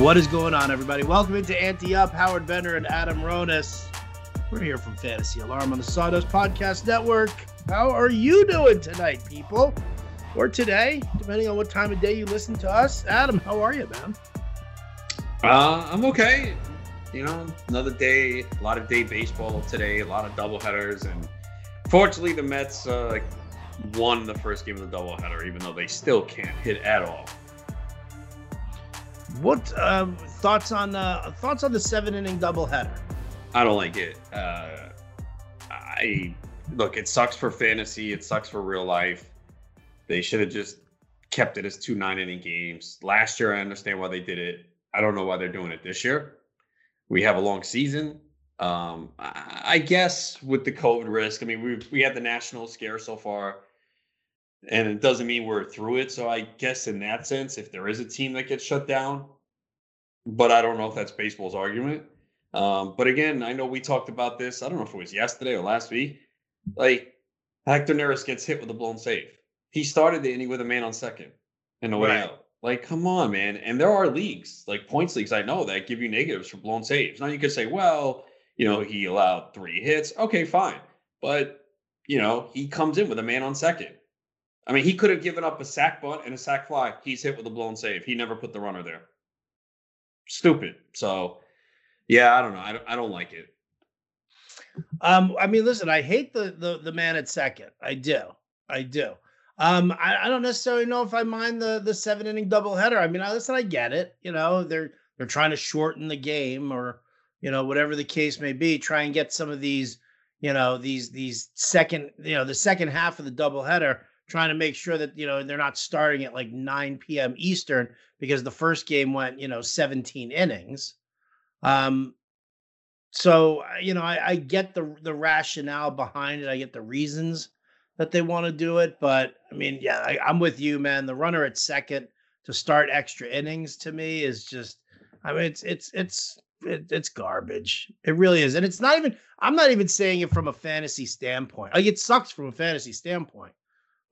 What is going on, everybody? Welcome into Ante Up. Howard Bender and Adam Ronis. We're here from Fantasy Alarm on the Sawdust Podcast Network. How are you doing tonight, people? Or today, depending on what time of day you listen to us. Adam, how are you, man? I'm okay. You know, another day, a lot of day baseball today, a lot of doubleheaders, and fortunately the Mets won the first game of the doubleheader, even though they still can't hit at all. What thoughts on the 7-inning doubleheader? I don't like it. Look, it sucks for fantasy. It sucks for real life. They should have just kept it as 2 9-inning games. Last year, I understand why they did it. I don't know why they're doing it this year. We have a long season. I guess with the COVID risk, I mean, we had the Nationals scare so far, and it doesn't mean we're through it. So I guess in that sense, if there is a team that gets shut down, but I don't know if that's baseball's argument. But again, I know we talked about this. I don't know if it was yesterday or last week. Like, Hector Neris gets hit with a blown save. He started the inning with a man on second and away out. Like, come on, man. And there are leagues, like points leagues, I know, that give you negatives for blown saves. Now you could say, well, you know, he allowed 3 hits. Okay, fine. But, you know, he comes in with a man on second. I mean, he could have given up a sac bunt and a sac fly. He's hit with a blown save. He never put the runner there. Stupid. So, yeah, I don't know. I don't like it. I mean, listen, I hate the man at second. I do. I don't necessarily know if I mind the 7-inning doubleheader. I mean, listen, I get it. You know, they're trying to shorten the game, or, you know, whatever the case may be, try and get some of these, you know, these second, you know, the second half of the doubleheader, trying to make sure that, you know, they're not starting at like 9 p.m. Eastern, because the first game went, you know, 17 innings. So, you know, I get the rationale behind it. I get the reasons that they want to do it. But, I mean, yeah, I'm with you, man. The runner at second to start extra innings, to me, is just, I mean, it's garbage. It really is. And it's not even, I'm not even saying it from a fantasy standpoint. Like, it sucks from a fantasy standpoint.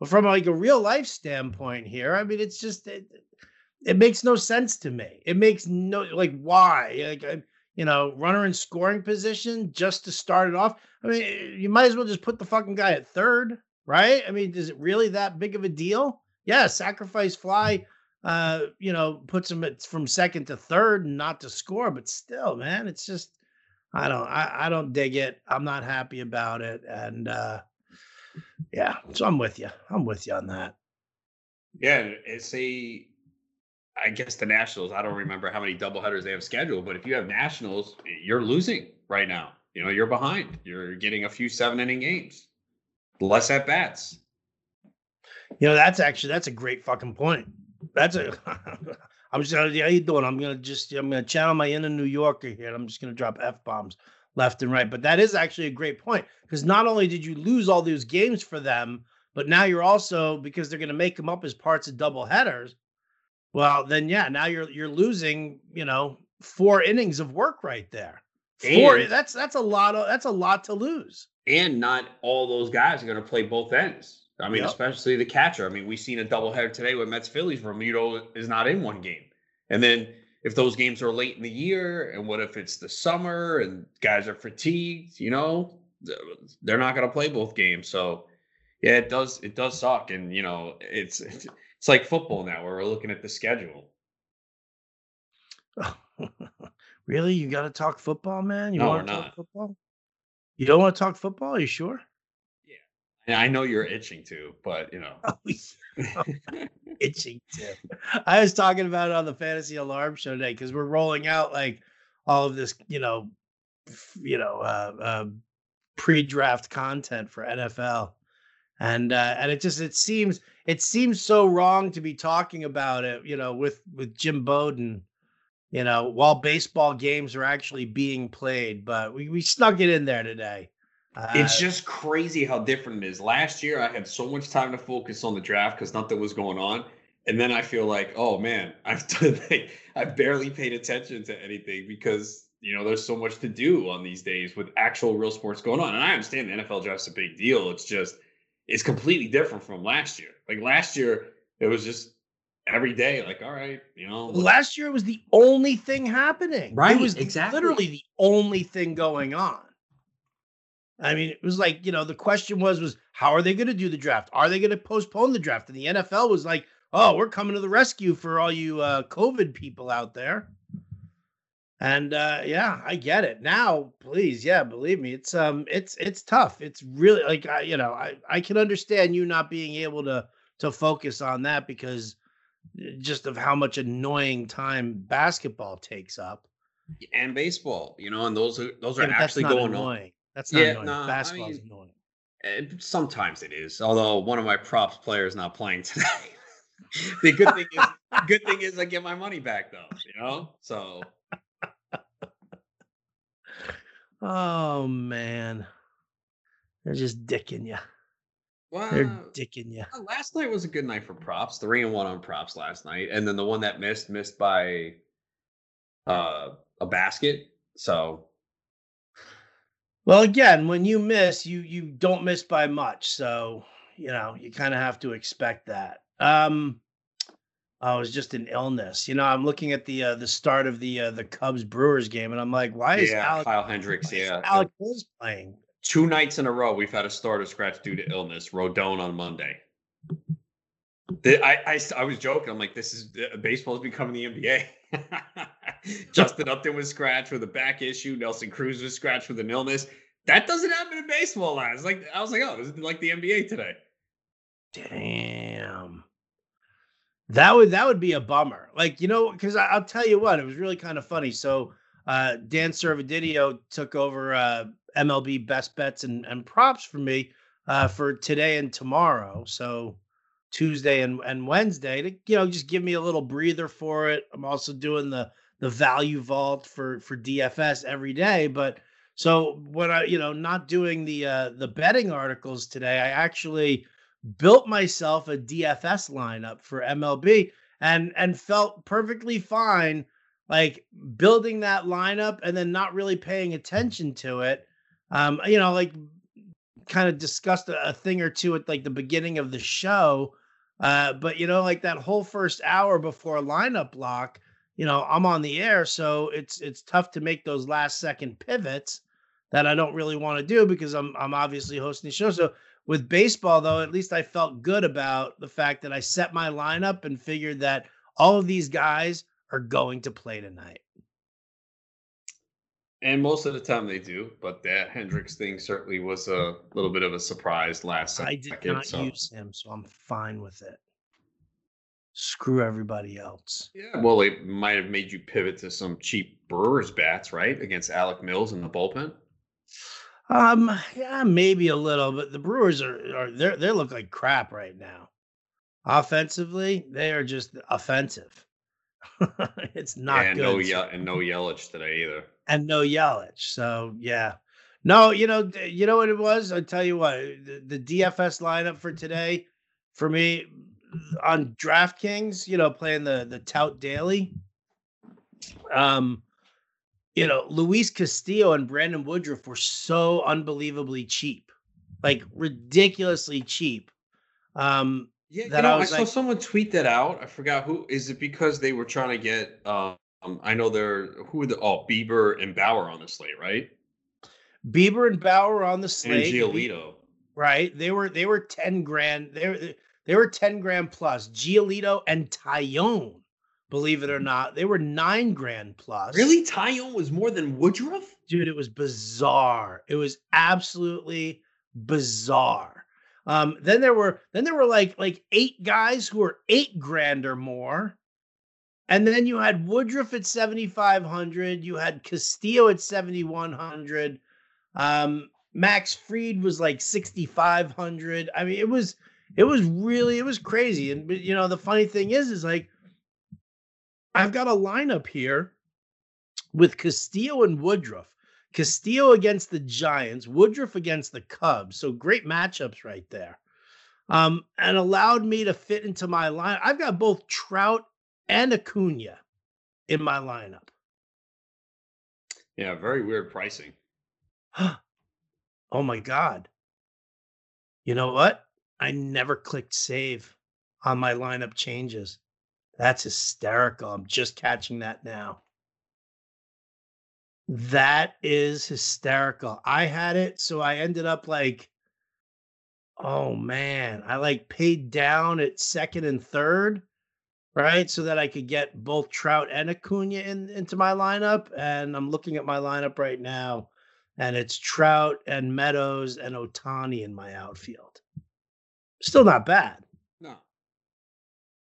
But from like a real life standpoint here, I mean, it's just, it makes no sense to me. It makes no, like, why? Like, you know, runner in scoring position just to start it off. I mean, you might as well just put the fucking guy at third, right? I mean, is it really that big of a deal? Yeah, sacrifice fly, you know, puts him from second to third and not to score. But still, man, it's just, I don't dig it. I'm not happy about it. And, yeah, so I'm with you on that. Yeah, it's I guess the Nationals, I don't remember how many doubleheaders they have scheduled, but if you have Nationals, you're losing right now. You know, you're behind. You're getting a few 7-inning games. Less at-bats. You know, that's a great fucking point. That's a I'm just, how you doing? I'm gonna channel my inner New Yorker here, and I'm just gonna drop F-bombs left and right. But that is actually a great point, because not only did you lose all those games for them, but now you're also, because they're going to make them up as parts of doubleheaders. Well, then, yeah, now you're losing, you know, 4 innings of work right there. 4. And that's a lot to lose. And not all those guys are going to play both ends. I mean, especially the catcher. I mean, we've seen a doubleheader today with Mets Phillies where Meadows is not in one game, and then, if those games are late in the year, and what if it's the summer and guys are fatigued, you know, they're not going to play both games. So, yeah, it does suck. And, you know, it's like football now, where we're looking at the schedule. Really? You got to talk football, man? No, we're not. Football? You don't want to talk football? Are you sure? Yeah. And I know you're itching to, but, you know. Itching too. I was talking about it on the Fantasy Alarm show today, because we're rolling out like all of this, pre-draft content for NFL, and it seems so wrong to be talking about it, you know, with Jim Bowden, you know, while baseball games are actually being played, but we snuck it in there today. It's just crazy how different it is. Last year, I had so much time to focus on the draft because nothing was going on. And then I feel like, oh, man, I barely paid attention to anything because, you know, there's so much to do on these days with actual real sports going on. And I understand the NFL draft's a big deal. It's completely different from last year. Like last year, it was just every day, like, all right, you know. Last year was the only thing happening. Right, it was literally the only thing going on. I mean, it was like, you know, the question was how are they going to do the draft? Are they going to postpone the draft? And the NFL was like, oh, we're coming to the rescue for all you COVID people out there. And yeah, I get it now. Please, yeah, believe me, it's tough. It's really like, I can understand you not being able to focus on that because just of how much annoying time basketball takes up, and baseball, you know, and those are actually going on. That's not annoying. No, basketball is annoying. It, sometimes it is. Although one of my props player is not playing today. The good thing is I get my money back though, you know. So. Oh man, they're just dicking you. Wow, they're dicking you. Last night was a good night for props. 3-1 on props last night, and then the one that missed by a basket. So, well, again, when you miss, you don't miss by much. So you know you kind of have to expect that. Oh, it was just an illness. You know, I'm looking at the start of the Cubs Brewers game, and I'm like, why is Kyle Hendricks? Yeah, Alec Mills playing 2 nights in a row. We've had a starter scratch due to illness. Rodon on Monday. I was joking. I'm like, this is baseball is becoming the NBA. Justin Upton was scratched with a back issue. Nelson Cruz was scratched with an illness. That doesn't happen in baseball. I was like, oh, this is like the NBA today. Damn. That would be a bummer. Like, you know, because I'll tell you what, it was really kind of funny. So Dan Servadiddio took over MLB Best Bets and Props for me for today and tomorrow. So Tuesday and Wednesday to, you know, just give me a little breather for it. I'm also doing the value vault for DFS every day. But so when I, you know, not doing the betting articles today, I actually built myself a DFS lineup for MLB and felt perfectly fine, like building that lineup and then not really paying attention to it. You know, like kind of discussed a thing or two at like the beginning of the show. But you know, like that whole first hour before lineup lock, you know, I'm on the air. So it's tough to make those last second pivots that I don't really want to do because I'm obviously hosting the show. So with baseball, though, at least I felt good about the fact that I set my lineup and figured that all of these guys are going to play tonight. And most of the time they do, but that Hendricks thing certainly was a little bit of a surprise last second. I did not use him, so I'm fine with it. Screw everybody else. Yeah, well, it might have made you pivot to some cheap Brewers bats, right, against Alec Mills in the bullpen? Yeah, maybe a little, but the Brewers they look like crap right now. Offensively, they are just offensive. It's not good. No Yelich today either. And no Yelich. So yeah, no, you know what it was. I tell you what, the DFS lineup for today, for me, on DraftKings, you know, playing the Tout Daily. You know, Luis Castillo and Brandon Woodruff were so unbelievably cheap, like ridiculously cheap. Yeah, that I saw someone tweet that out. I forgot who. Is it because they were trying to get? I know they're Bieber and Bauer on the slate, right? Bieber and Bauer on the slate. And Giolito, right? They were $10,000. They were $10,000 plus. Giolito and Tyone. Believe it or not, they were $9,000 plus. Really? Tyone was more than Woodruff? Dude, it was bizarre. It was absolutely bizarre. Then there were like 8 guys who were $8,000 or more. And then you had Woodruff at $7,500. You had Castillo at $7,100. Max Fried was like $6,500. I mean, it was crazy. And you know, the funny thing is like, I've got a lineup here with Castillo and Woodruff. Castillo against the Giants, Woodruff against the Cubs. So great matchups right there. And allowed me to fit into my line. I've got both Trout and Acuna in my lineup. Yeah, very weird pricing. Oh, my God. You know what? I never clicked save on my lineup changes. That's hysterical. I'm just catching that now. That is hysterical. I had it, so I ended up like, oh man, I like paid down at second and third, right? So that I could get both Trout and Acuna into my lineup. And I'm looking at my lineup right now, and it's Trout and Meadows and Ohtani in my outfield. Still not bad. No.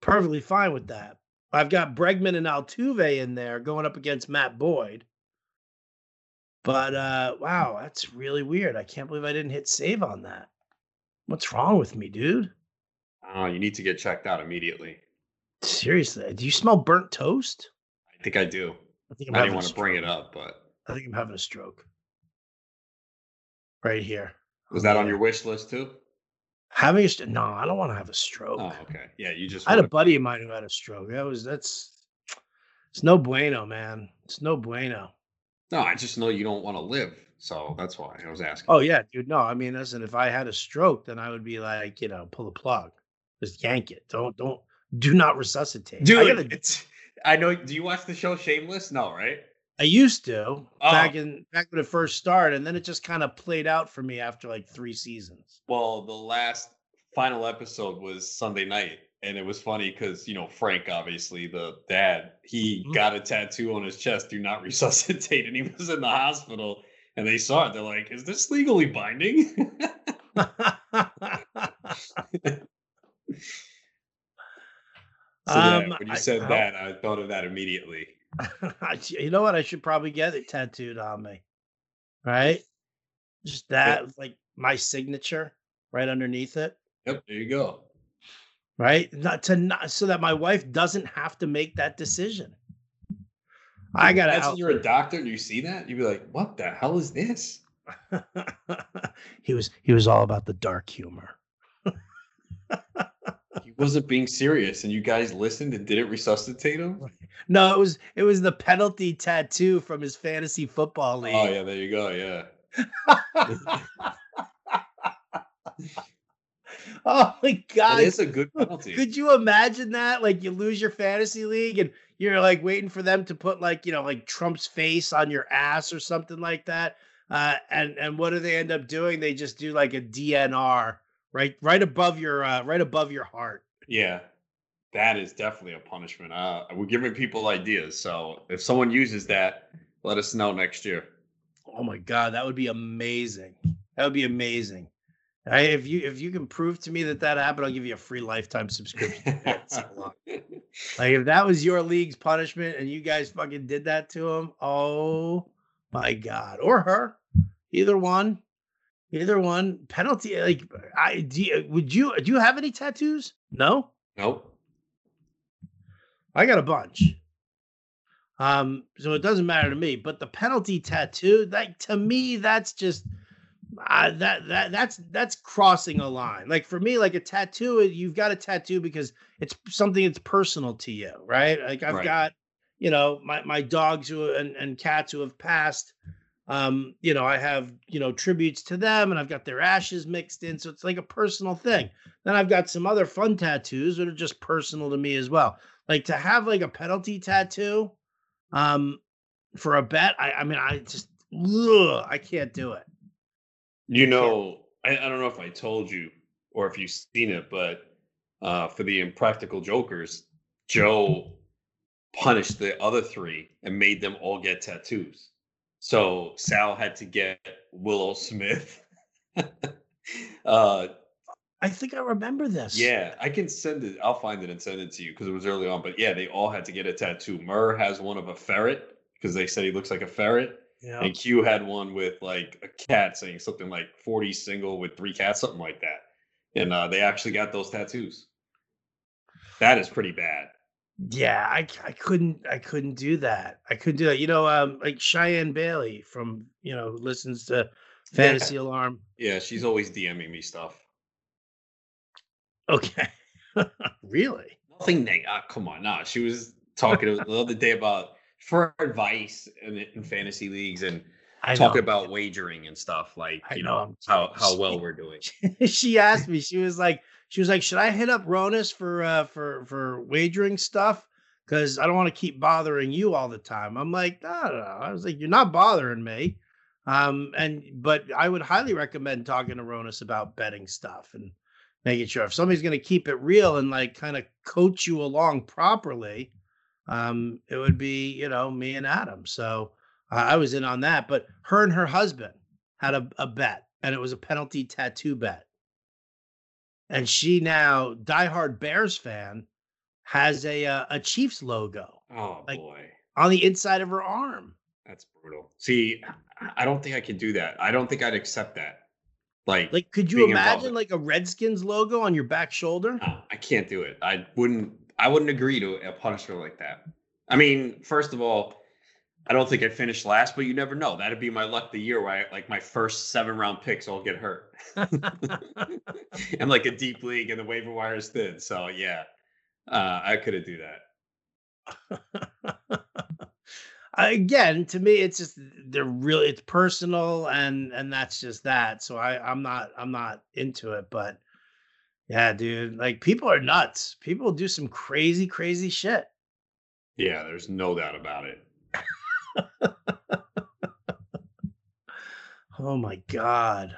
Perfectly fine with that. I've got Bregman and Altuve in there going up against Matt Boyd. But, wow, that's really weird. I can't believe I didn't hit save on that. What's wrong with me, dude? Oh, you need to get checked out immediately. Seriously, do you smell burnt toast? I think I do. I didn't want to bring it up, but... I think I'm having a stroke. Right here. Was that on your wish list, too? No, I don't want to have a stroke. Oh, okay. Yeah, you just... I had a buddy of mine who had a stroke. It's no bueno, man. It's no bueno. No, I just know you don't want to live, so that's why I was asking. Oh, yeah, dude. No, I mean, listen, if I had a stroke, then I would be like, you know, pull the plug. Just yank it. Do not resuscitate. I know. Do you watch the show Shameless? No, right? I used to back when it first started, and then it just kind of played out for me after like 3 seasons. Well, the last final episode was Sunday night, and it was funny because, you know, Frank, obviously the dad, he got a tattoo on his chest, "Do not resuscitate," and he was in the hospital, and they saw it. They're like, "Is this legally binding?" So when you said that, I thought of that immediately. You know what? I should probably get it tattooed on me, right? Just that, yep. Like my signature right underneath it. Yep, there you go. Right, so that my wife doesn't have to make that decision. I gotta. That's when you're a doctor and you see that, you'd be like, "What the hell is this?" He was all about the dark humor. He wasn't being serious, and you guys listened and didn't resuscitate him? No, it was the penalty tattoo from his fantasy football league. Oh, yeah, there you go, yeah. Oh, my God. It is a good penalty. Could you imagine that? Like, you lose your fantasy league, and you're, like, waiting for them to put, like, you know, like Trump's face on your ass or something like that. And what do they end up doing? They just do, like, a DNR. Right above your heart. Yeah, that is definitely a punishment. We're giving people ideas, so if someone uses that, let us know next year. Oh my God, that would be amazing. That would be amazing. Right, if you can prove to me that happened, I'll give you a free lifetime subscription. So long. Like if that was your league's punishment and you guys fucking did that to him, oh my God, or her, either one. Either one penalty. Like, do you have any tattoos? No. Nope. I got a bunch. So it doesn't matter to me. But the penalty tattoo, like to me, that's just that's crossing a line. Like for me, like a tattoo, you've got a tattoo because it's something that's personal to you, right? Like I've got, you know, my dogs who and cats who have passed. You know, I have, you know, tributes to them and I've got their ashes mixed in. So it's like a personal thing. Then I've got some other fun tattoos that are just personal to me as well. Like to have like a penalty tattoo, for a bet. I can't do it. You know, I don't know if I told you or if you've seen it, but, for the Impractical Jokers, Joe punished the other 3 and made them all get tattoos. So Sal had to get Willow Smith. I think I remember this. Yeah, I can send it. I'll find it and send it to you because it was early on. But yeah, they all had to get a tattoo. Murr has one of a ferret because they said he looks like a ferret. Yeah. And Q had one with like a cat saying something like 40 single with 3 cats, something like that. And they actually got those tattoos. That is pretty bad. Yeah, I couldn't do that. I couldn't do that. You know, like Cheyenne Bailey from, you know, who listens to Fantasy Alarm. Yeah, she's always DMing me stuff. Okay. Really? Nothing negative. Come on. No, she was talking the other day about for advice in fantasy leagues and talking about wagering and stuff like, you know how well we're doing. She asked me, she was like, She was like, should I hit up Ronis for wagering stuff? Because I don't want to keep bothering you all the time. I'm like, no. I was like, you're not bothering me. But I would highly recommend talking to Ronis about betting stuff and making sure if somebody's going to keep it real and like kind of coach you along properly, it would be, you know, me and Adam. So I was in on that, but her and her husband had a bet, and it was a penalty tattoo bet. And she, now diehard Bears fan, has a Chiefs logo. Oh, like, boy, on the inside of her arm. That's brutal. See, I don't think I could do that. I don't think I'd accept that. Like could you imagine like a Redskins logo on your back shoulder? I can't do it. I wouldn't agree to a punishment like that. I mean, first of all, I don't think I finished last, but you never know. That'd be my luck the year where I, like, my first 7-round picks all get hurt. I'm like a deep league and the waiver wire is thin. So, yeah, I couldn't do that. Again, to me, it's just it's personal, and that's just that. So I'm not into it, but yeah, dude, like, people are nuts. People do some crazy, crazy shit. Yeah, there's no doubt about it. Oh my god.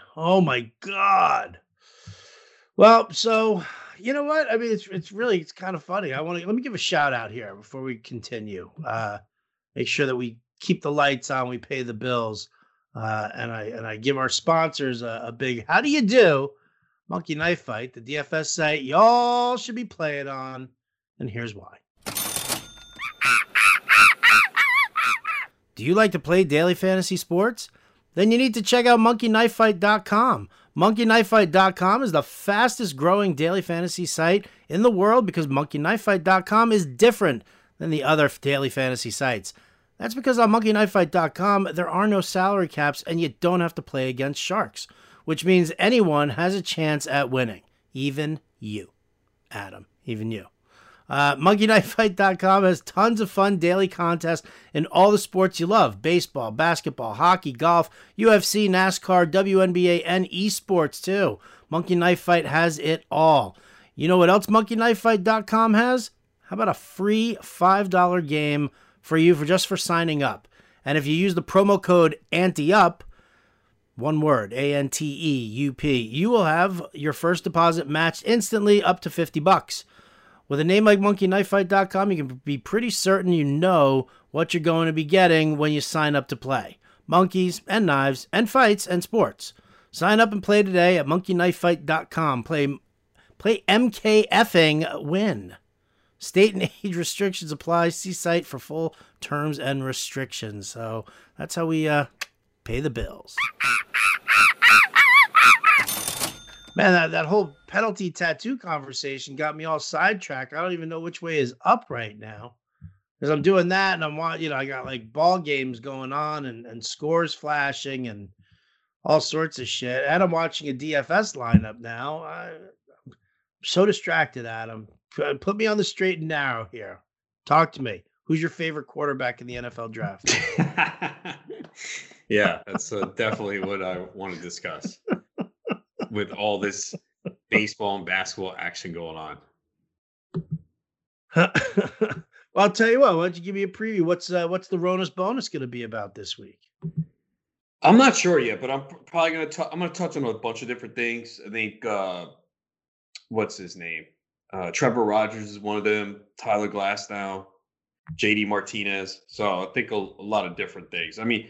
Well, so you know what I mean, it's kind of funny. Let me give a shout out here before we continue. Make sure that we keep the lights on, we pay the bills, and I give our sponsors a big how do you do. Monkey Knife Fight, the DFS site y'all should be playing on, and here's why. Do you like to play daily fantasy sports? Then you need to check out monkeyknifefight.com. Monkeyknifefight.com is the fastest growing daily fantasy site in the world because monkeyknifefight.com is different than the other daily fantasy sites. That's because on monkeyknifefight.com, there are no salary caps and you don't have to play against sharks, which means anyone has a chance at winning. Even you, Adam, even you. MonkeyKnifeFight.com has tons of fun daily contests in all the sports you love. Baseball, basketball, hockey, golf, UFC, NASCAR, WNBA, and esports too. Monkey Knife Fight has it all. You know what else MonkeyKnifeFight.com has? How about a free $5 game for you for signing up? And if you use the promo code ANTEUP, one word, ANTEUP, you will have your first deposit matched instantly up to $50. With a name like monkeyknifefight.com, you can be pretty certain you know what you're going to be getting when you sign up to play. Monkeys and knives and fights and sports. Sign up and play today at monkeyknifefight.com. Play MKFing win. State and age restrictions apply. See site for full terms and restrictions. So that's how we pay the bills. Man, that whole penalty tattoo conversation got me all sidetracked. I don't even know which way is up right now, because I'm doing that and I got like ball games going on and scores flashing and all sorts of shit. And I'm watching a DFS lineup now. I'm so distracted, Adam. Put me on the straight and narrow here. Talk to me. Who's your favorite quarterback in the NFL draft? Yeah, that's definitely what I want to discuss. With all this baseball and basketball action going on. Well, I'll tell you what. Why don't you give me a preview? What's the Ronis bonus going to be about this week? I'm not sure yet, but I'm probably going to touch on a bunch of different things. I think what's his name? Trevor Rogers is one of them. Tyler Glasnow, JD Martinez. So I think a lot of different things. I mean,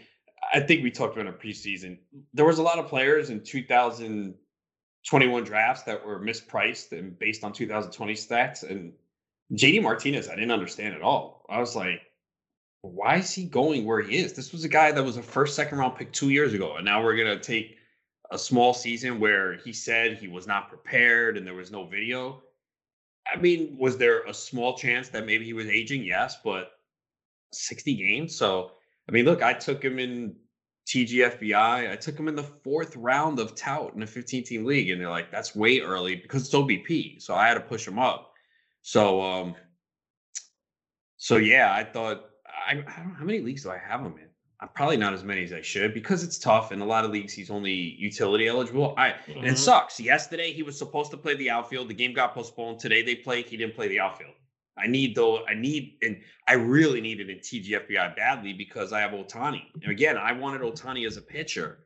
I think we talked about in preseason. There was a lot of players in 2021 drafts that were mispriced and based on 2020 stats. And JD Martinez, I didn't understand at all. I was like, why is he going where he is? This was a guy that was a first, second round pick 2 years ago. And now we're going to take a small season where he said he was not prepared and there was no video. I mean, was there a small chance that maybe he was aging? Yes, but 60 games. So, I mean, look, I took him in TGFBI. I took him in the 4th round of Tout in a 15-team league. And they're like, that's way early because it's OBP. So I had to push him up. So, I thought, how many leagues do I have him in? probably not as many as I should because it's tough. In a lot of leagues, he's only utility eligible. And it sucks. Yesterday, he was supposed to play the outfield. The game got postponed. Today, they played. He didn't play the outfield. I really need it in TGFBI badly because I have Ohtani. And again, I wanted Ohtani as a pitcher.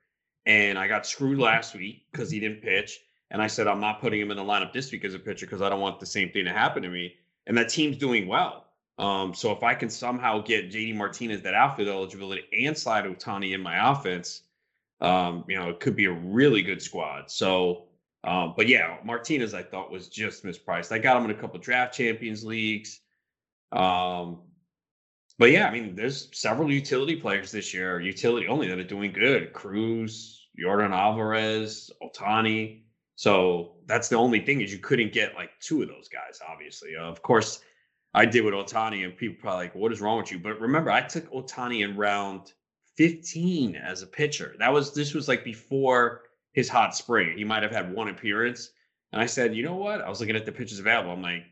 And I got screwed last week because he didn't pitch. And I said, I'm not putting him in the lineup this week as a pitcher because I don't want the same thing to happen to me. And that team's doing well. So if I can somehow get JD Martinez that outfield eligibility and slide Ohtani in my offense, it could be a really good squad. So, but yeah, Martinez I thought was just mispriced. I got him in a couple draft champions leagues. But yeah, I mean, there's several utility players this year, utility only, that are doing good. Cruz, Yordan Alvarez, Ohtani. So that's the only thing is you couldn't get like two of those guys, obviously. Of course, I did with Ohtani, and people probably like, what is wrong with you? But remember, I took Ohtani in round 15 as a pitcher. This was like before his hot spring. He might have had one appearance. And I said, you know what? I was looking at the pitchers available. I'm like,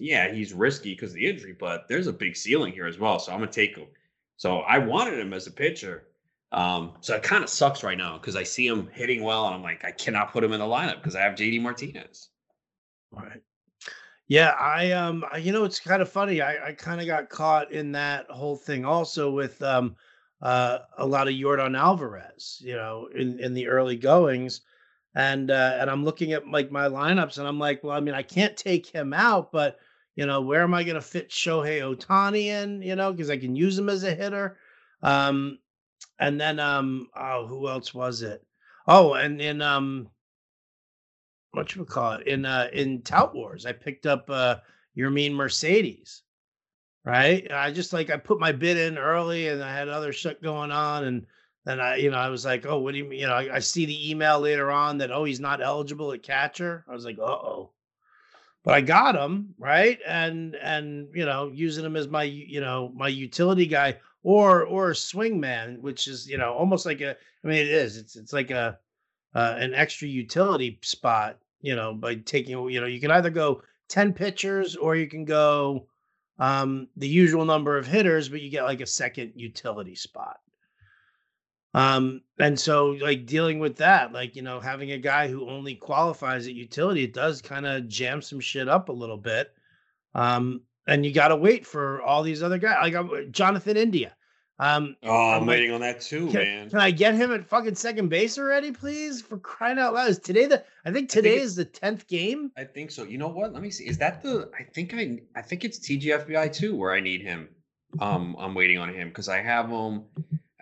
yeah, he's risky because of the injury, but there's a big ceiling here as well. So I'm going to take him. So I wanted him as a pitcher. So it kind of sucks right now because I see him hitting well, and I'm like, I cannot put him in the lineup because I have JD Martinez. All right. Yeah, I it's kind of funny. I kind of got caught in that whole thing also with a lot of Yordan Alvarez, in the early goings. And I'm looking at like my lineups, and I'm like, well, I mean, I can't take him out, but, where am I going to fit Shohei Ohtani in, because I can use him as a hitter. Who else was it? Oh, and in in Tout Wars, I picked up Yermin Mercedes, right? And I just I put my bid in early, and I had other shit going on, and then I was like, oh, what do you mean? I see the email later on that he's not eligible at catcher. I was like, uh-oh, but I got him right, and using him as my my utility guy. Or a swing man, which is, almost like it's like an extra utility spot, by taking, you can either go 10 pitchers or you can go the usual number of hitters, but you get like a second utility spot. And so like dealing with that, having a guy who only qualifies at utility, it does kind of jam some shit up a little bit. And you got to wait for all these other guys. Jonathan India. I'm waiting on that too, man. Can I get him at fucking second base already, please? For crying out loud. I think today is the 10th game. I think so. You know what? Let me see. Is that the, I think it's TGFBI too, where I need him. I'm waiting on him because I have him.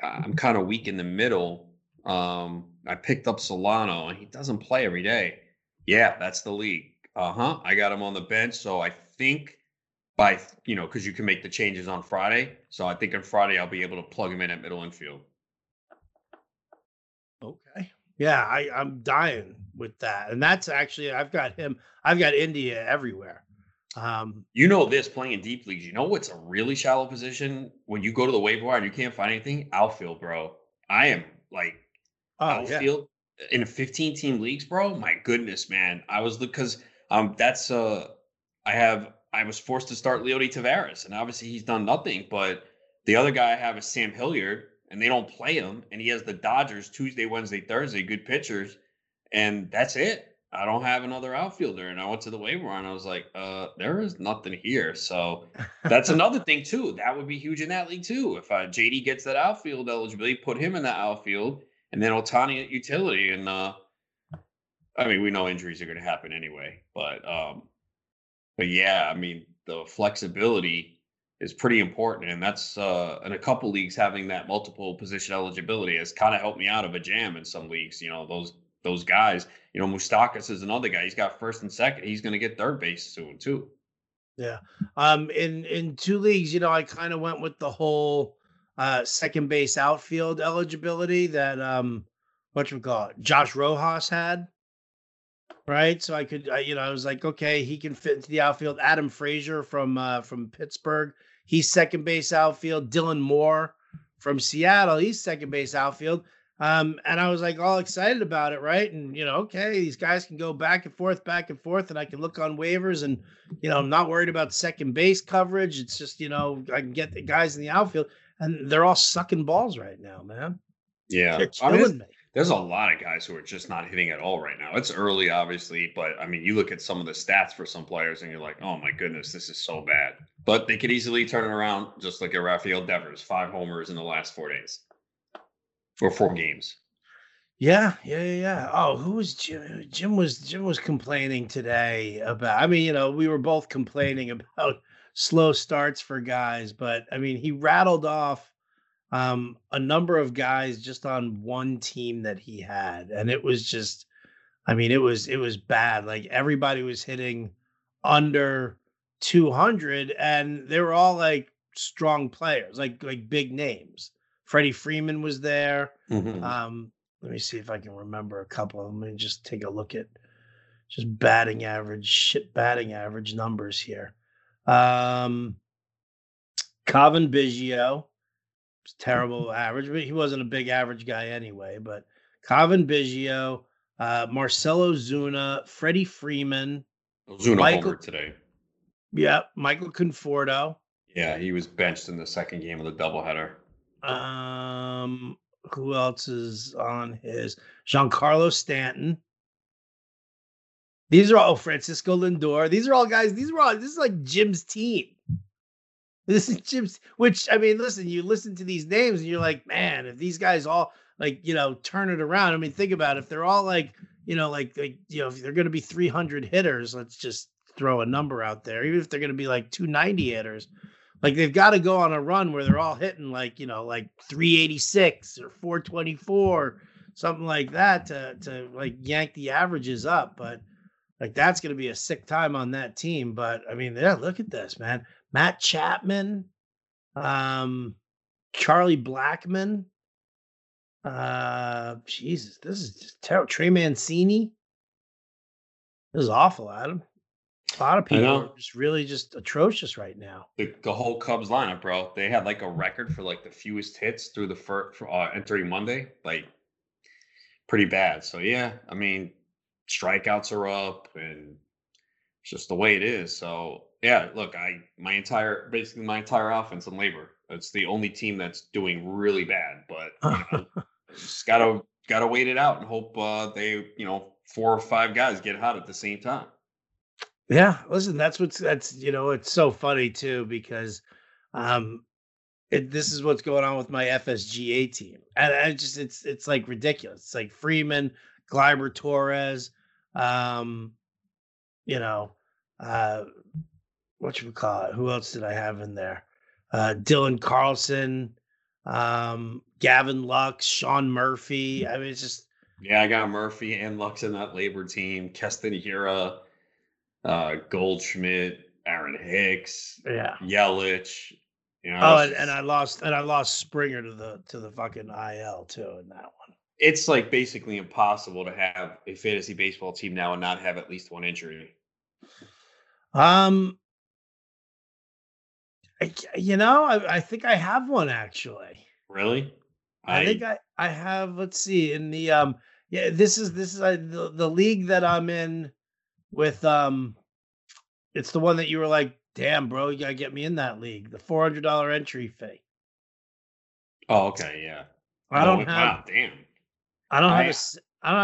I'm kind of weak in the middle. I picked up Solano, and he doesn't play every day. Yeah, that's the league. I got him on the bench. So I think, by, because you can make the changes on Friday. So I think on Friday, I'll be able to plug him in at middle infield. Okay. Yeah, I'm dying with that. And that's actually, I've got India everywhere. Playing deep leagues, what's a really shallow position? When you go to the waiver wire and you can't find anything, outfield, bro. I am outfield in a 15-team leagues, bro. My goodness, man. I was forced to start Leody Taveras, and obviously he's done nothing, but the other guy I have is Sam Hilliard, and they don't play him, and he has the Dodgers Tuesday, Wednesday, Thursday, good pitchers, and that's it. I don't have another outfielder, and I went to the waiver and I was like, there is nothing here. So that's another thing too. That would be huge in that league too. If JD gets that outfield eligibility, put him in the outfield, and then Ohtani at utility. And we know injuries are going to happen anyway, But yeah, the flexibility is pretty important. And that's in a couple leagues, having that multiple position eligibility has kind of helped me out of a jam in some leagues. Those guys, Moustakas is another guy. He's got first and second. He's going to get third base soon too. Yeah. In two leagues, I kind of went with the whole second base outfield eligibility that, Josh Rojas had. Right. So I could, I was like, okay, he can fit into the outfield. Adam Frazier from Pittsburgh, he's second base outfield. Dylan Moore from Seattle, he's second base outfield. And I was like all excited about it. Right. And, okay, these guys can go back and forth. And I can look on waivers and, I'm not worried about second base coverage. It's just, I can get the guys in the outfield. and they're all sucking balls right now, man. Yeah. They're killing me. There's a lot of guys who are just not hitting at all right now. It's early, obviously, but I mean, you look at some of the stats for some players and you're like, oh my goodness, this is so bad. But they could easily turn it around, just like a Rafael Devers, 5 homers in the last 4 days or 4 games. Yeah. Oh, who was Jim? Jim was complaining today about, I mean, you know, we were both complaining about slow starts for guys, but I mean, he rattled off a number of guys just on one team that he had. And it was just, I mean, it was bad. Like everybody was hitting under 200 and they were all like strong players, like big names. Freddie Freeman was there. Mm-hmm. Let me see if I can remember a couple of them and just take a look at just batting average numbers here. Cavan Biggio, terrible average, but he wasn't a big average guy anyway. But Cavan Biggio, Marcelo Zuna, Freddie Freeman, Zuna homer today. Yeah, Michael Conforto. Yeah, he was benched in the second game of the doubleheader. Who else is on his? Giancarlo Stanton. These are all Francisco Lindor. These are all guys. This is like Jim's team. This is Jim's, which, I mean, listen, you listen to these names and you're like, man, if these guys all like, you know, turn it around. I mean, think about it. If they're all like, you know, like, you know, if they're going to be 300 hitters, let's just throw a number out there. Even if they're going to be like 290 hitters, like they've got to go on a run where they're all hitting like, you know, like 386 or 424, something like that to like yank the averages up. But like, that's going to be a sick time on that team. But I mean, yeah, look at this, man. Matt Chapman, Charlie Blackmon. Jesus, this is just terrible. Trey Mancini. This is awful, Adam. A lot of people are just really just atrocious right now. The whole Cubs lineup, bro. They had like a record for like the fewest hits through the first entering Monday, like pretty bad. So yeah, I mean, strikeouts are up, and it's just the way it is. So yeah, look, my entire offense and labor. It's the only team that's doing really bad, but you know, just gotta wait it out and hope they, you know, 4 or 5 guys get hot at the same time. Yeah, listen, that's you know, it's so funny too, because this is what's going on with my FSGA team, and I just it's like ridiculous. It's like Freeman, Gleyber Torres, you know, what should we call it? Who else did I have in there? Dylan Carlson, Gavin Lux, Sean Murphy. I mean, it's just, yeah, I got Murphy and Lux in that labor team. Keston Hira. Goldschmidt, Aaron Hicks, yeah, Yelich. You know, I lost Springer to the fucking IL too in that one. It's like basically impossible to have a fantasy baseball team now and not have at least one injury. I think I have one actually. Really? I think I have. Let's see. In the this is the league that I'm in. With it's the one that you were like, damn, bro, you gotta get me in that league. The $400 entry fee. Oh, okay, yeah. I don't have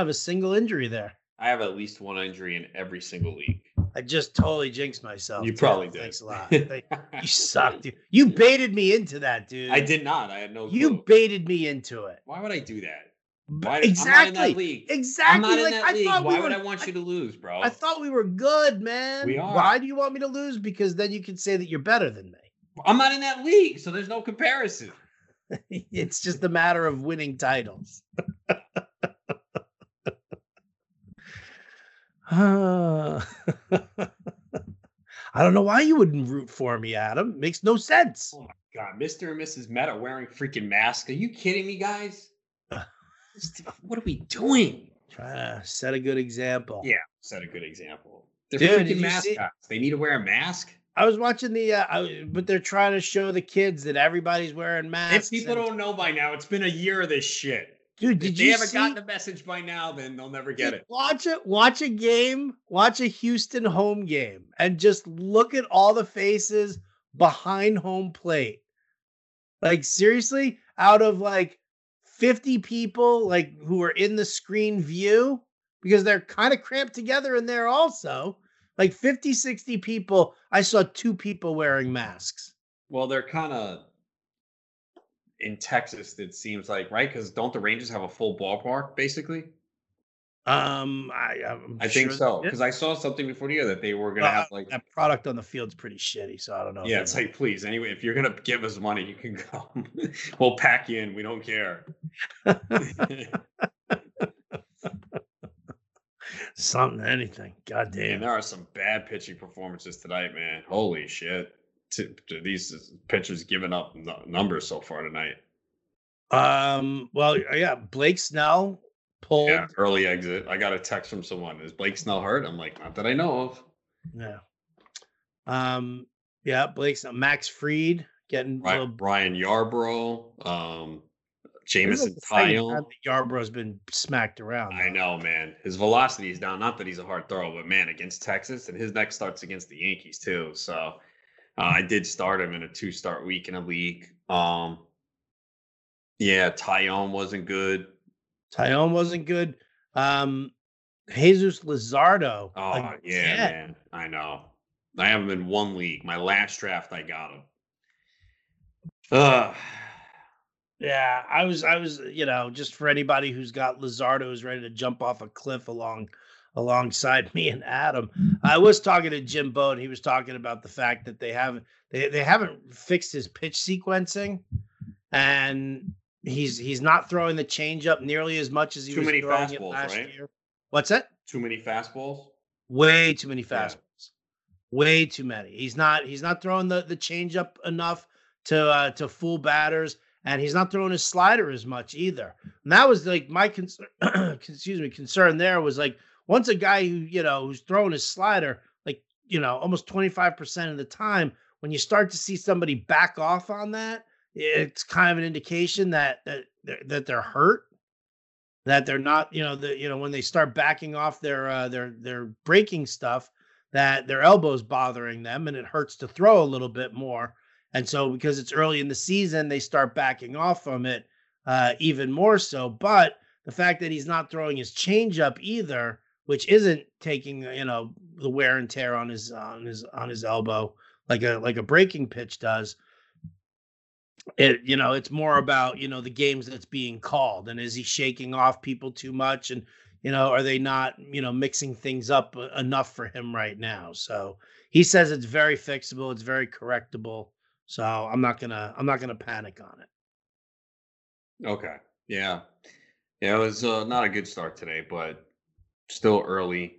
a single injury there. I have at least one injury in every single league. I just totally jinxed myself. You probably did. Thanks a lot. You sucked, dude. You baited me into that, dude. I did not. I had no clue. You baited me into it. Why would I do that? Exactly. Like, I thought why would I want you to lose, bro? I thought we were good, man. We are. Why do you want me to lose? Because then you can say that you're better than me. I'm not in that league, so there's no comparison. It's just a matter of winning titles. I don't know why you wouldn't root for me, Adam. Makes no sense. Oh my God, Mr. and Mrs. Met are wearing freaking masks. Are you kidding me, guys? What are we doing? Trying to set a good example. Yeah, set a good example. They're freaking mascots. They need to wear a mask. I was watching but they're trying to show the kids that everybody's wearing masks. If people don't know by now, it's been a year of this shit. Dude, if they haven't gotten the message by now, then they'll never get it. Watch a Houston home game, and just look at all the faces behind home plate. Like, seriously, out of like 50 people like who are in the screen view, because they're kind of cramped together in there also, like 50, 60 people, I saw two people wearing masks. Well, they're kind of in Texas, it seems like, right? Because don't the Rangers have a full ballpark, basically? I think so, because I saw something before the year that they were going to have like that product on the field's pretty shitty, so I don't know. Yeah, it's like, please, anyway, if you're going to give us money, you can come. We'll pack you in. We don't care. Something, anything. God damn. And there are some bad pitching performances tonight, man. Holy shit. These pitchers giving up numbers so far tonight. Well, yeah, Blake Snell. Pulled. Yeah, early exit. I got a text from someone. Is Blake Snell hurt? I'm like, not that I know of. Yeah. Yeah, Blake Snell. Max Fried getting Brian Yarbrough. Jamison Tyone. Yarbrough's been smacked around. I know, man. His velocity is down. Not that he's a hard throw, but man, against Texas, and his next start's against the Yankees too. So I did start him in a two-start week in a league. Yeah, Tyone wasn't good. Jesus Luzardo. Oh, again. Yeah, man. I know. I have him in one league. My last draft, I got him. Yeah, I was, you know, just for anybody who's got Luzardo who's ready to jump off a cliff alongside me and Adam. I was talking to Jim Bowden. He was talking about the fact that they haven't fixed his pitch sequencing, and He's not throwing the changeup nearly as much as he was throwing it last year. What's that? Too many fastballs? Way too many fastballs. Yeah. Way too many. He's not throwing the changeup enough to fool batters, and he's not throwing his slider as much either. And that was like my concern. Excuse me, concern there was like, once a guy who's throwing his slider like, almost 25% of the time, when you start to see somebody back off on that, it's kind of an indication that they're hurt, that they're not, when they start backing off their breaking stuff, that their elbow's bothering them and it hurts to throw a little bit more. And so because it's early in the season, they start backing off from it even more so. But the fact that he's not throwing his changeup either, which isn't taking, the wear and tear on his elbow like a breaking pitch does. It's more about, the games that's being called, and is he shaking off people too much? And, are they not, mixing things up enough for him right now? So he says it's very fixable. It's very correctable. So I'm not going to panic on it. Okay. Yeah. Yeah. It was not a good start today, but still early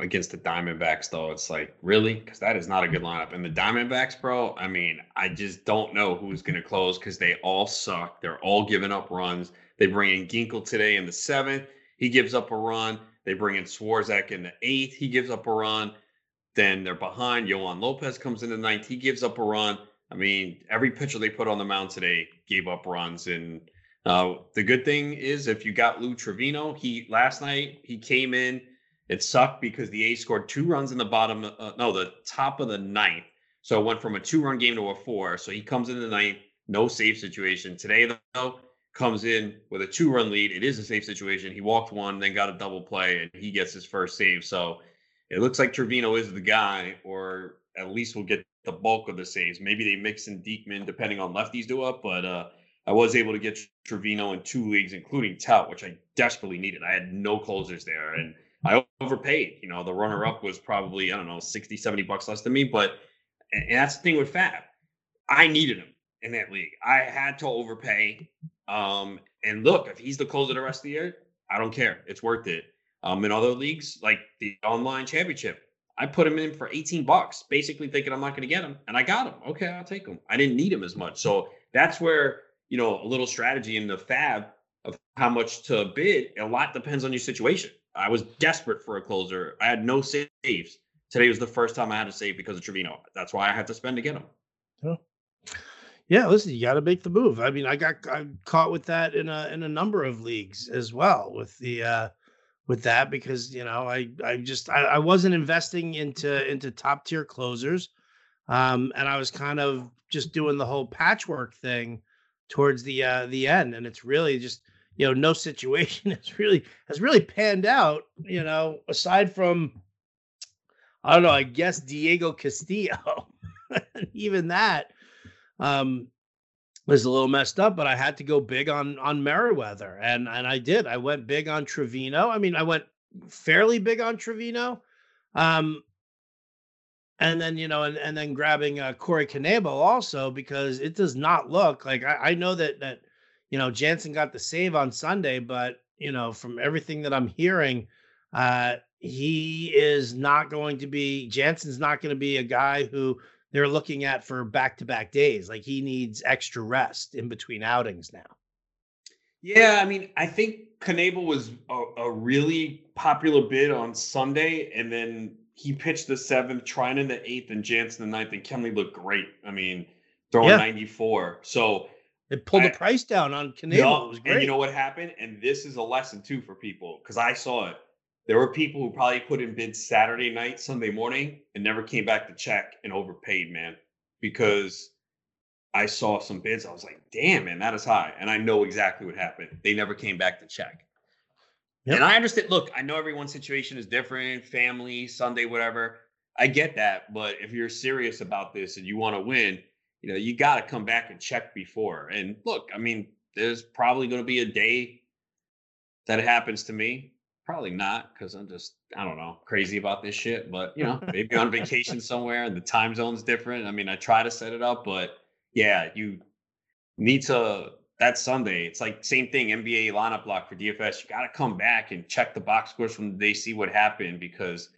against the Diamondbacks, though. It's like, really? Because that is not a good lineup. And the Diamondbacks, bro, I mean, I just don't know who's going to close because they all suck. They're all giving up runs. They bring in Ginkel today in the 7th. He gives up a run. They bring in Swarzak in the 8th. He gives up a run. Then they're behind. Yohan Lopez comes in the 9th. He gives up a run. I mean, every pitcher they put on the mound today gave up runs. And the good thing is, if you got Lou Trevino, last night he came in. It sucked because the A's scored 2 runs in the top of the 9th. So it went from a 2-run game to a 4. So he comes in the 9th, no safe situation. Today, though, comes in with a 2-run lead. It is a safe situation. He walked one, then got a double play, and he gets his first save. So it looks like Trevino is the guy, or at least will get the bulk of the saves. Maybe they mix in Diekman, depending on lefties do up, but I was able to get Trevino in 2 leagues, including Tout, which I desperately needed. I had no closers there, and I overpaid. The runner-up was probably, I don't know, $60-$70 less than me. But and that's the thing with Fab. I needed him in that league. I had to overpay. And look, if he's the closer the rest of the year, I don't care. It's worth it. In other leagues, like the online championship, I put him in for $18, basically thinking I'm not going to get him. And I got him. Okay, I'll take him. I didn't need him as much. So that's where, a little strategy in the Fab of how much to bid, a lot depends on your situation. I was desperate for a closer. I had no saves. Today was the first time I had a save because of Trevino. That's why I had to spend to get him. Oh. Yeah, listen, you got to make the move. I mean, I got caught with that in a number of leagues as well with the with that, because I wasn't investing into top tier closers, and I was kind of just doing the whole patchwork thing towards the end. And it's really just, you know, no situation has really panned out, you know, aside from, I don't know, I guess Diego Castillo, even that was a little messed up, but I had to go big on Merriweather. And I did, I went big on Trevino. I mean, I went fairly big on Trevino. And then, you know, and then grabbing Corey Knebel also, because it does not look like, I know that, you know, Jansen got the save on Sunday, but, you know, from everything that I'm hearing, he is not going to be, Jansen's not going to be a guy who they're looking at for back-to-back days. Like, he needs extra rest in between outings now. Yeah, I mean, I think Knebel was a really popular bid on Sunday, and then he pitched the 7th, Treinen in the 8th, and Jansen the 9th, and Kenley looked great. I mean, throwing 94. So it pulled the price down on Knebel. No, it was great. And you know what happened? And this is a lesson, too, for people, because I saw it. There were people who probably put in bids Saturday night, Sunday morning, and never came back to check and overpaid, man, because I saw some bids. I was like, damn, man, that is high. And I know exactly what happened. They never came back to check. Yep. And I understand. Look, I know everyone's situation is different, family, Sunday, whatever. I get that. But if you're serious about this and you want to win, you know, you got to come back and check before. And look, I mean, there's probably going to be a day that it happens to me. Probably not, because I'm just, I don't know, crazy about this shit. But, you know, maybe on vacation somewhere and the time zone's different. I mean, I try to set it up, but yeah, you need to, that Sunday, it's like same thing, NBA lineup block for DFS. You got to come back and check the box scores from the day, see what happened, because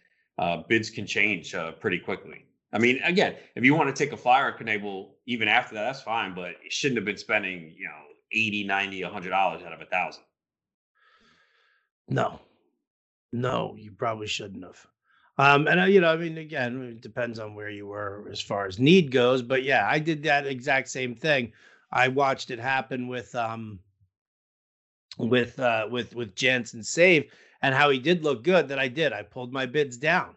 bids can change pretty quickly. I mean, again, if you want to take a flyer at Knebel, even after that, that's fine, but you shouldn't have been spending, you know, $80, $90, $100 out of $1,000. No, you probably shouldn't have. And, you know, I mean, again, it depends on where you were as far as need goes. But, yeah, I did that exact same thing. I watched it happen with Jansen's save and how he did look good that I did. I pulled my bids down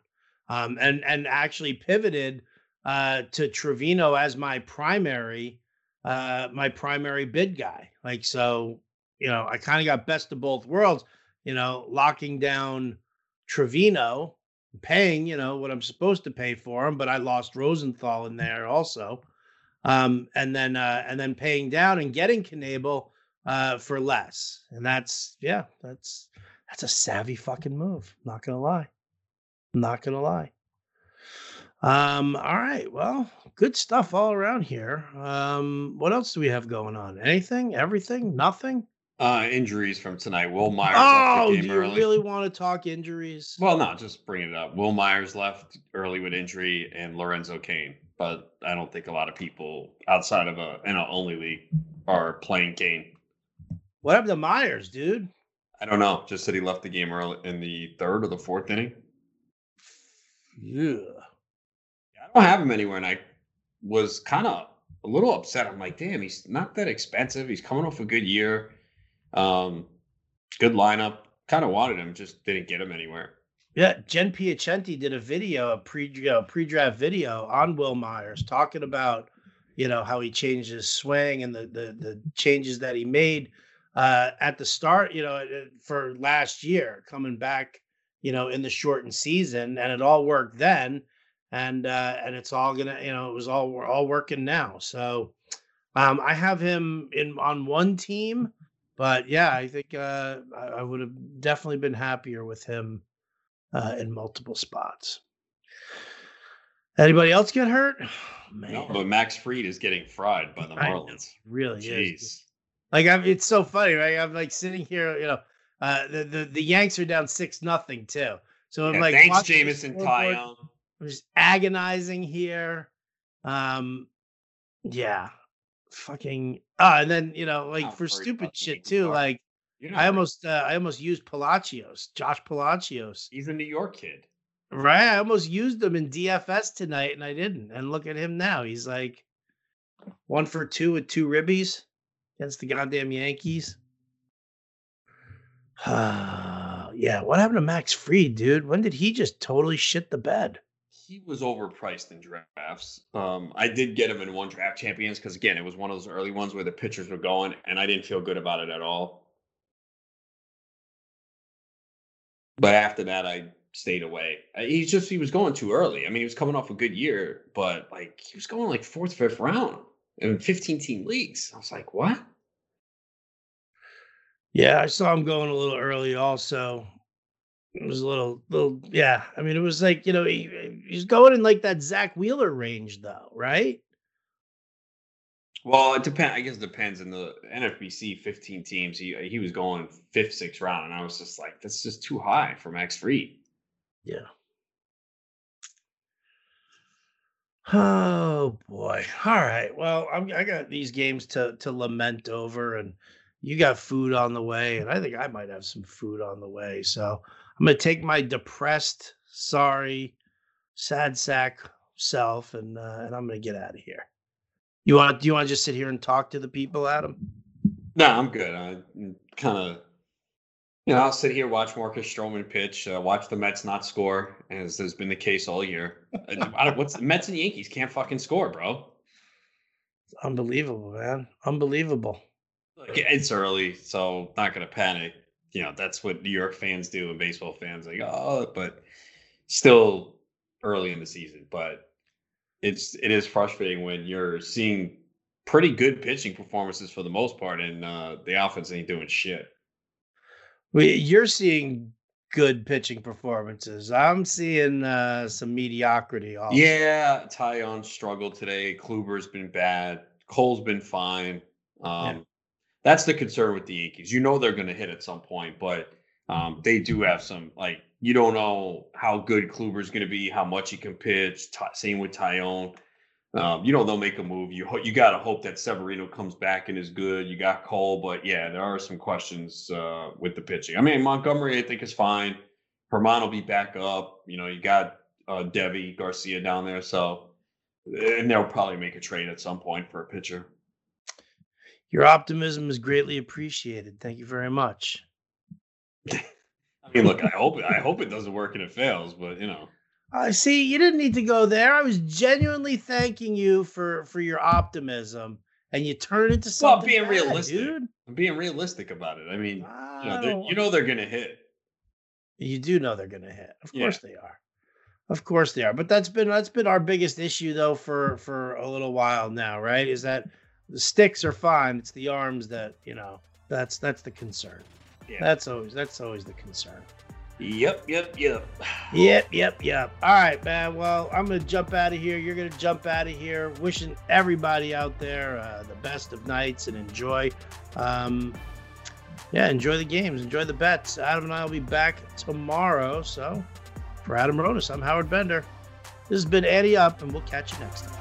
and actually pivoted to Trevino as my primary bid guy. Like, so, you know, I kind of got best of both worlds. You know, locking down Trevino, paying, you know, what I'm supposed to pay for him, but I lost Rosenthal in there also. And then paying down and getting Knebel for less. And that's a savvy fucking move. Not gonna lie. All right. Well, good stuff all around here. What else do we have going on? Anything? Everything? Nothing? Injuries from tonight. Will Myers left the game early. Oh, do you really want to talk injuries? Well, no, just bringing it up. Will Myers left early with injury and Lorenzo Cain. But I don't think a lot of people outside of a NL-only league are playing Cain. What happened to Myers, dude? I don't know. Just said he left the game early in the 3rd or the 4th inning. Yeah. I don't have him anywhere, and I was kind of a little upset. I'm like, damn, he's not that expensive. He's coming off a good year. Good lineup. Kind of wanted him, just didn't get him anywhere. Yeah, Jen Piacenti did a video, a pre-draft video on Will Myers, talking about, you know, how he changed his swing and the changes that he made at the start, you know, for last year, coming back, you know, in the shortened season, and it all worked then, and it's all gonna, you know, it was all, we're all working now. So, I have him on one team. But, yeah, I think I would have definitely been happier with him in multiple spots. Anybody else get hurt? Oh, man. No, but Max Fried is getting fried by the Marlins. Really is. Like, it's so funny, right? I'm, like, sitting here, you know, the Yanks are down 6-0, too. So, I'm like, thanks, Jamison Tyone. I'm just agonizing here. Yeah. Fucking and then, you know, like, for stupid shit too, like I almost used Josh Palacios. He's a New York kid, right? I almost used him in DFS tonight and I didn't, and look at him now. He's like 1 for 2 with 2 ribbies against the goddamn Yankees. Yeah, what happened to Max Fried, dude? When did he just totally shit the bed? he was overpriced in drafts. I did get him in one draft champions because, again, it was one of those early ones where the pitchers were going, and I didn't feel good about it at all. But after that, I stayed away. He was going too early. I mean, he was coming off a good year, but like he was going like fourth, fifth round in 15-team leagues. I was like, what? Yeah, I saw him going a little early also. It was a little, yeah. I mean, it was like, you know, he's going in like that Zach Wheeler range though, right? Well, it depends. I guess it depends. In the NFBC 15 teams, he was going fifth, sixth round, and I was just like, that's just too high for Max Fried. Yeah. Oh boy. All right. Well, I got these games to lament over, and you got food on the way, and I think I might have some food on the way. So I'm going to take my depressed, sorry, sad sack self, and I'm going to get out of here. Do you want to just sit here and talk to the people, Adam? No, I'm good. I kind of, you know, I'll sit here, watch Marcus Stroman pitch, watch the Mets not score, as has been the case all year. What's the Mets and Yankees can't fucking score, bro. It's unbelievable, man. Unbelievable. It's early, so not going to panic. You know, that's what New York fans do and baseball fans like, oh, but still early in the season. But it is frustrating when you're seeing pretty good pitching performances for the most part, and the offense ain't doing shit. Well, you're seeing good pitching performances. I'm seeing some mediocrity. Also. Yeah, Tyone struggled today. Kluber's been bad. Cole's been fine. Yeah. That's the concern with the Yankees. You know they're going to hit at some point, but they do have some, like, you don't know how good Kluber's going to be, how much he can pitch. Same with Tyone. You know they'll make a move. You got to hope that Severino comes back and is good. You got Cole, but, yeah, there are some questions with the pitching. I mean, Montgomery, I think, is fine. Herman will be back up. You know, you got Devy Garcia down there. So, and they'll probably make a trade at some point for a pitcher. Your optimism is greatly appreciated. Thank you very much. I mean, look, I hope it doesn't work and it fails, but, you know. See, you didn't need to go there. I was genuinely thanking you for your optimism, and you turned it into something bad, realistic. Dude. I'm being realistic about it. I mean, you know they're going to hit. You do know they're going to hit. Of course they are. Of course they are. But that's been our biggest issue, though, for a little while now, right? Is that – the sticks are fine. It's the arms that, you know, that's the concern. Yeah. That's always the concern. Yep. All right, man. Well, I'm going to jump out of here. You're going to jump out of here. Wishing everybody out there the best of nights and enjoy. Enjoy the games. Enjoy the bets. Adam and I will be back tomorrow. So for Adam Ronis, I'm Howard Bender. This has been Addy Up, and we'll catch you next time.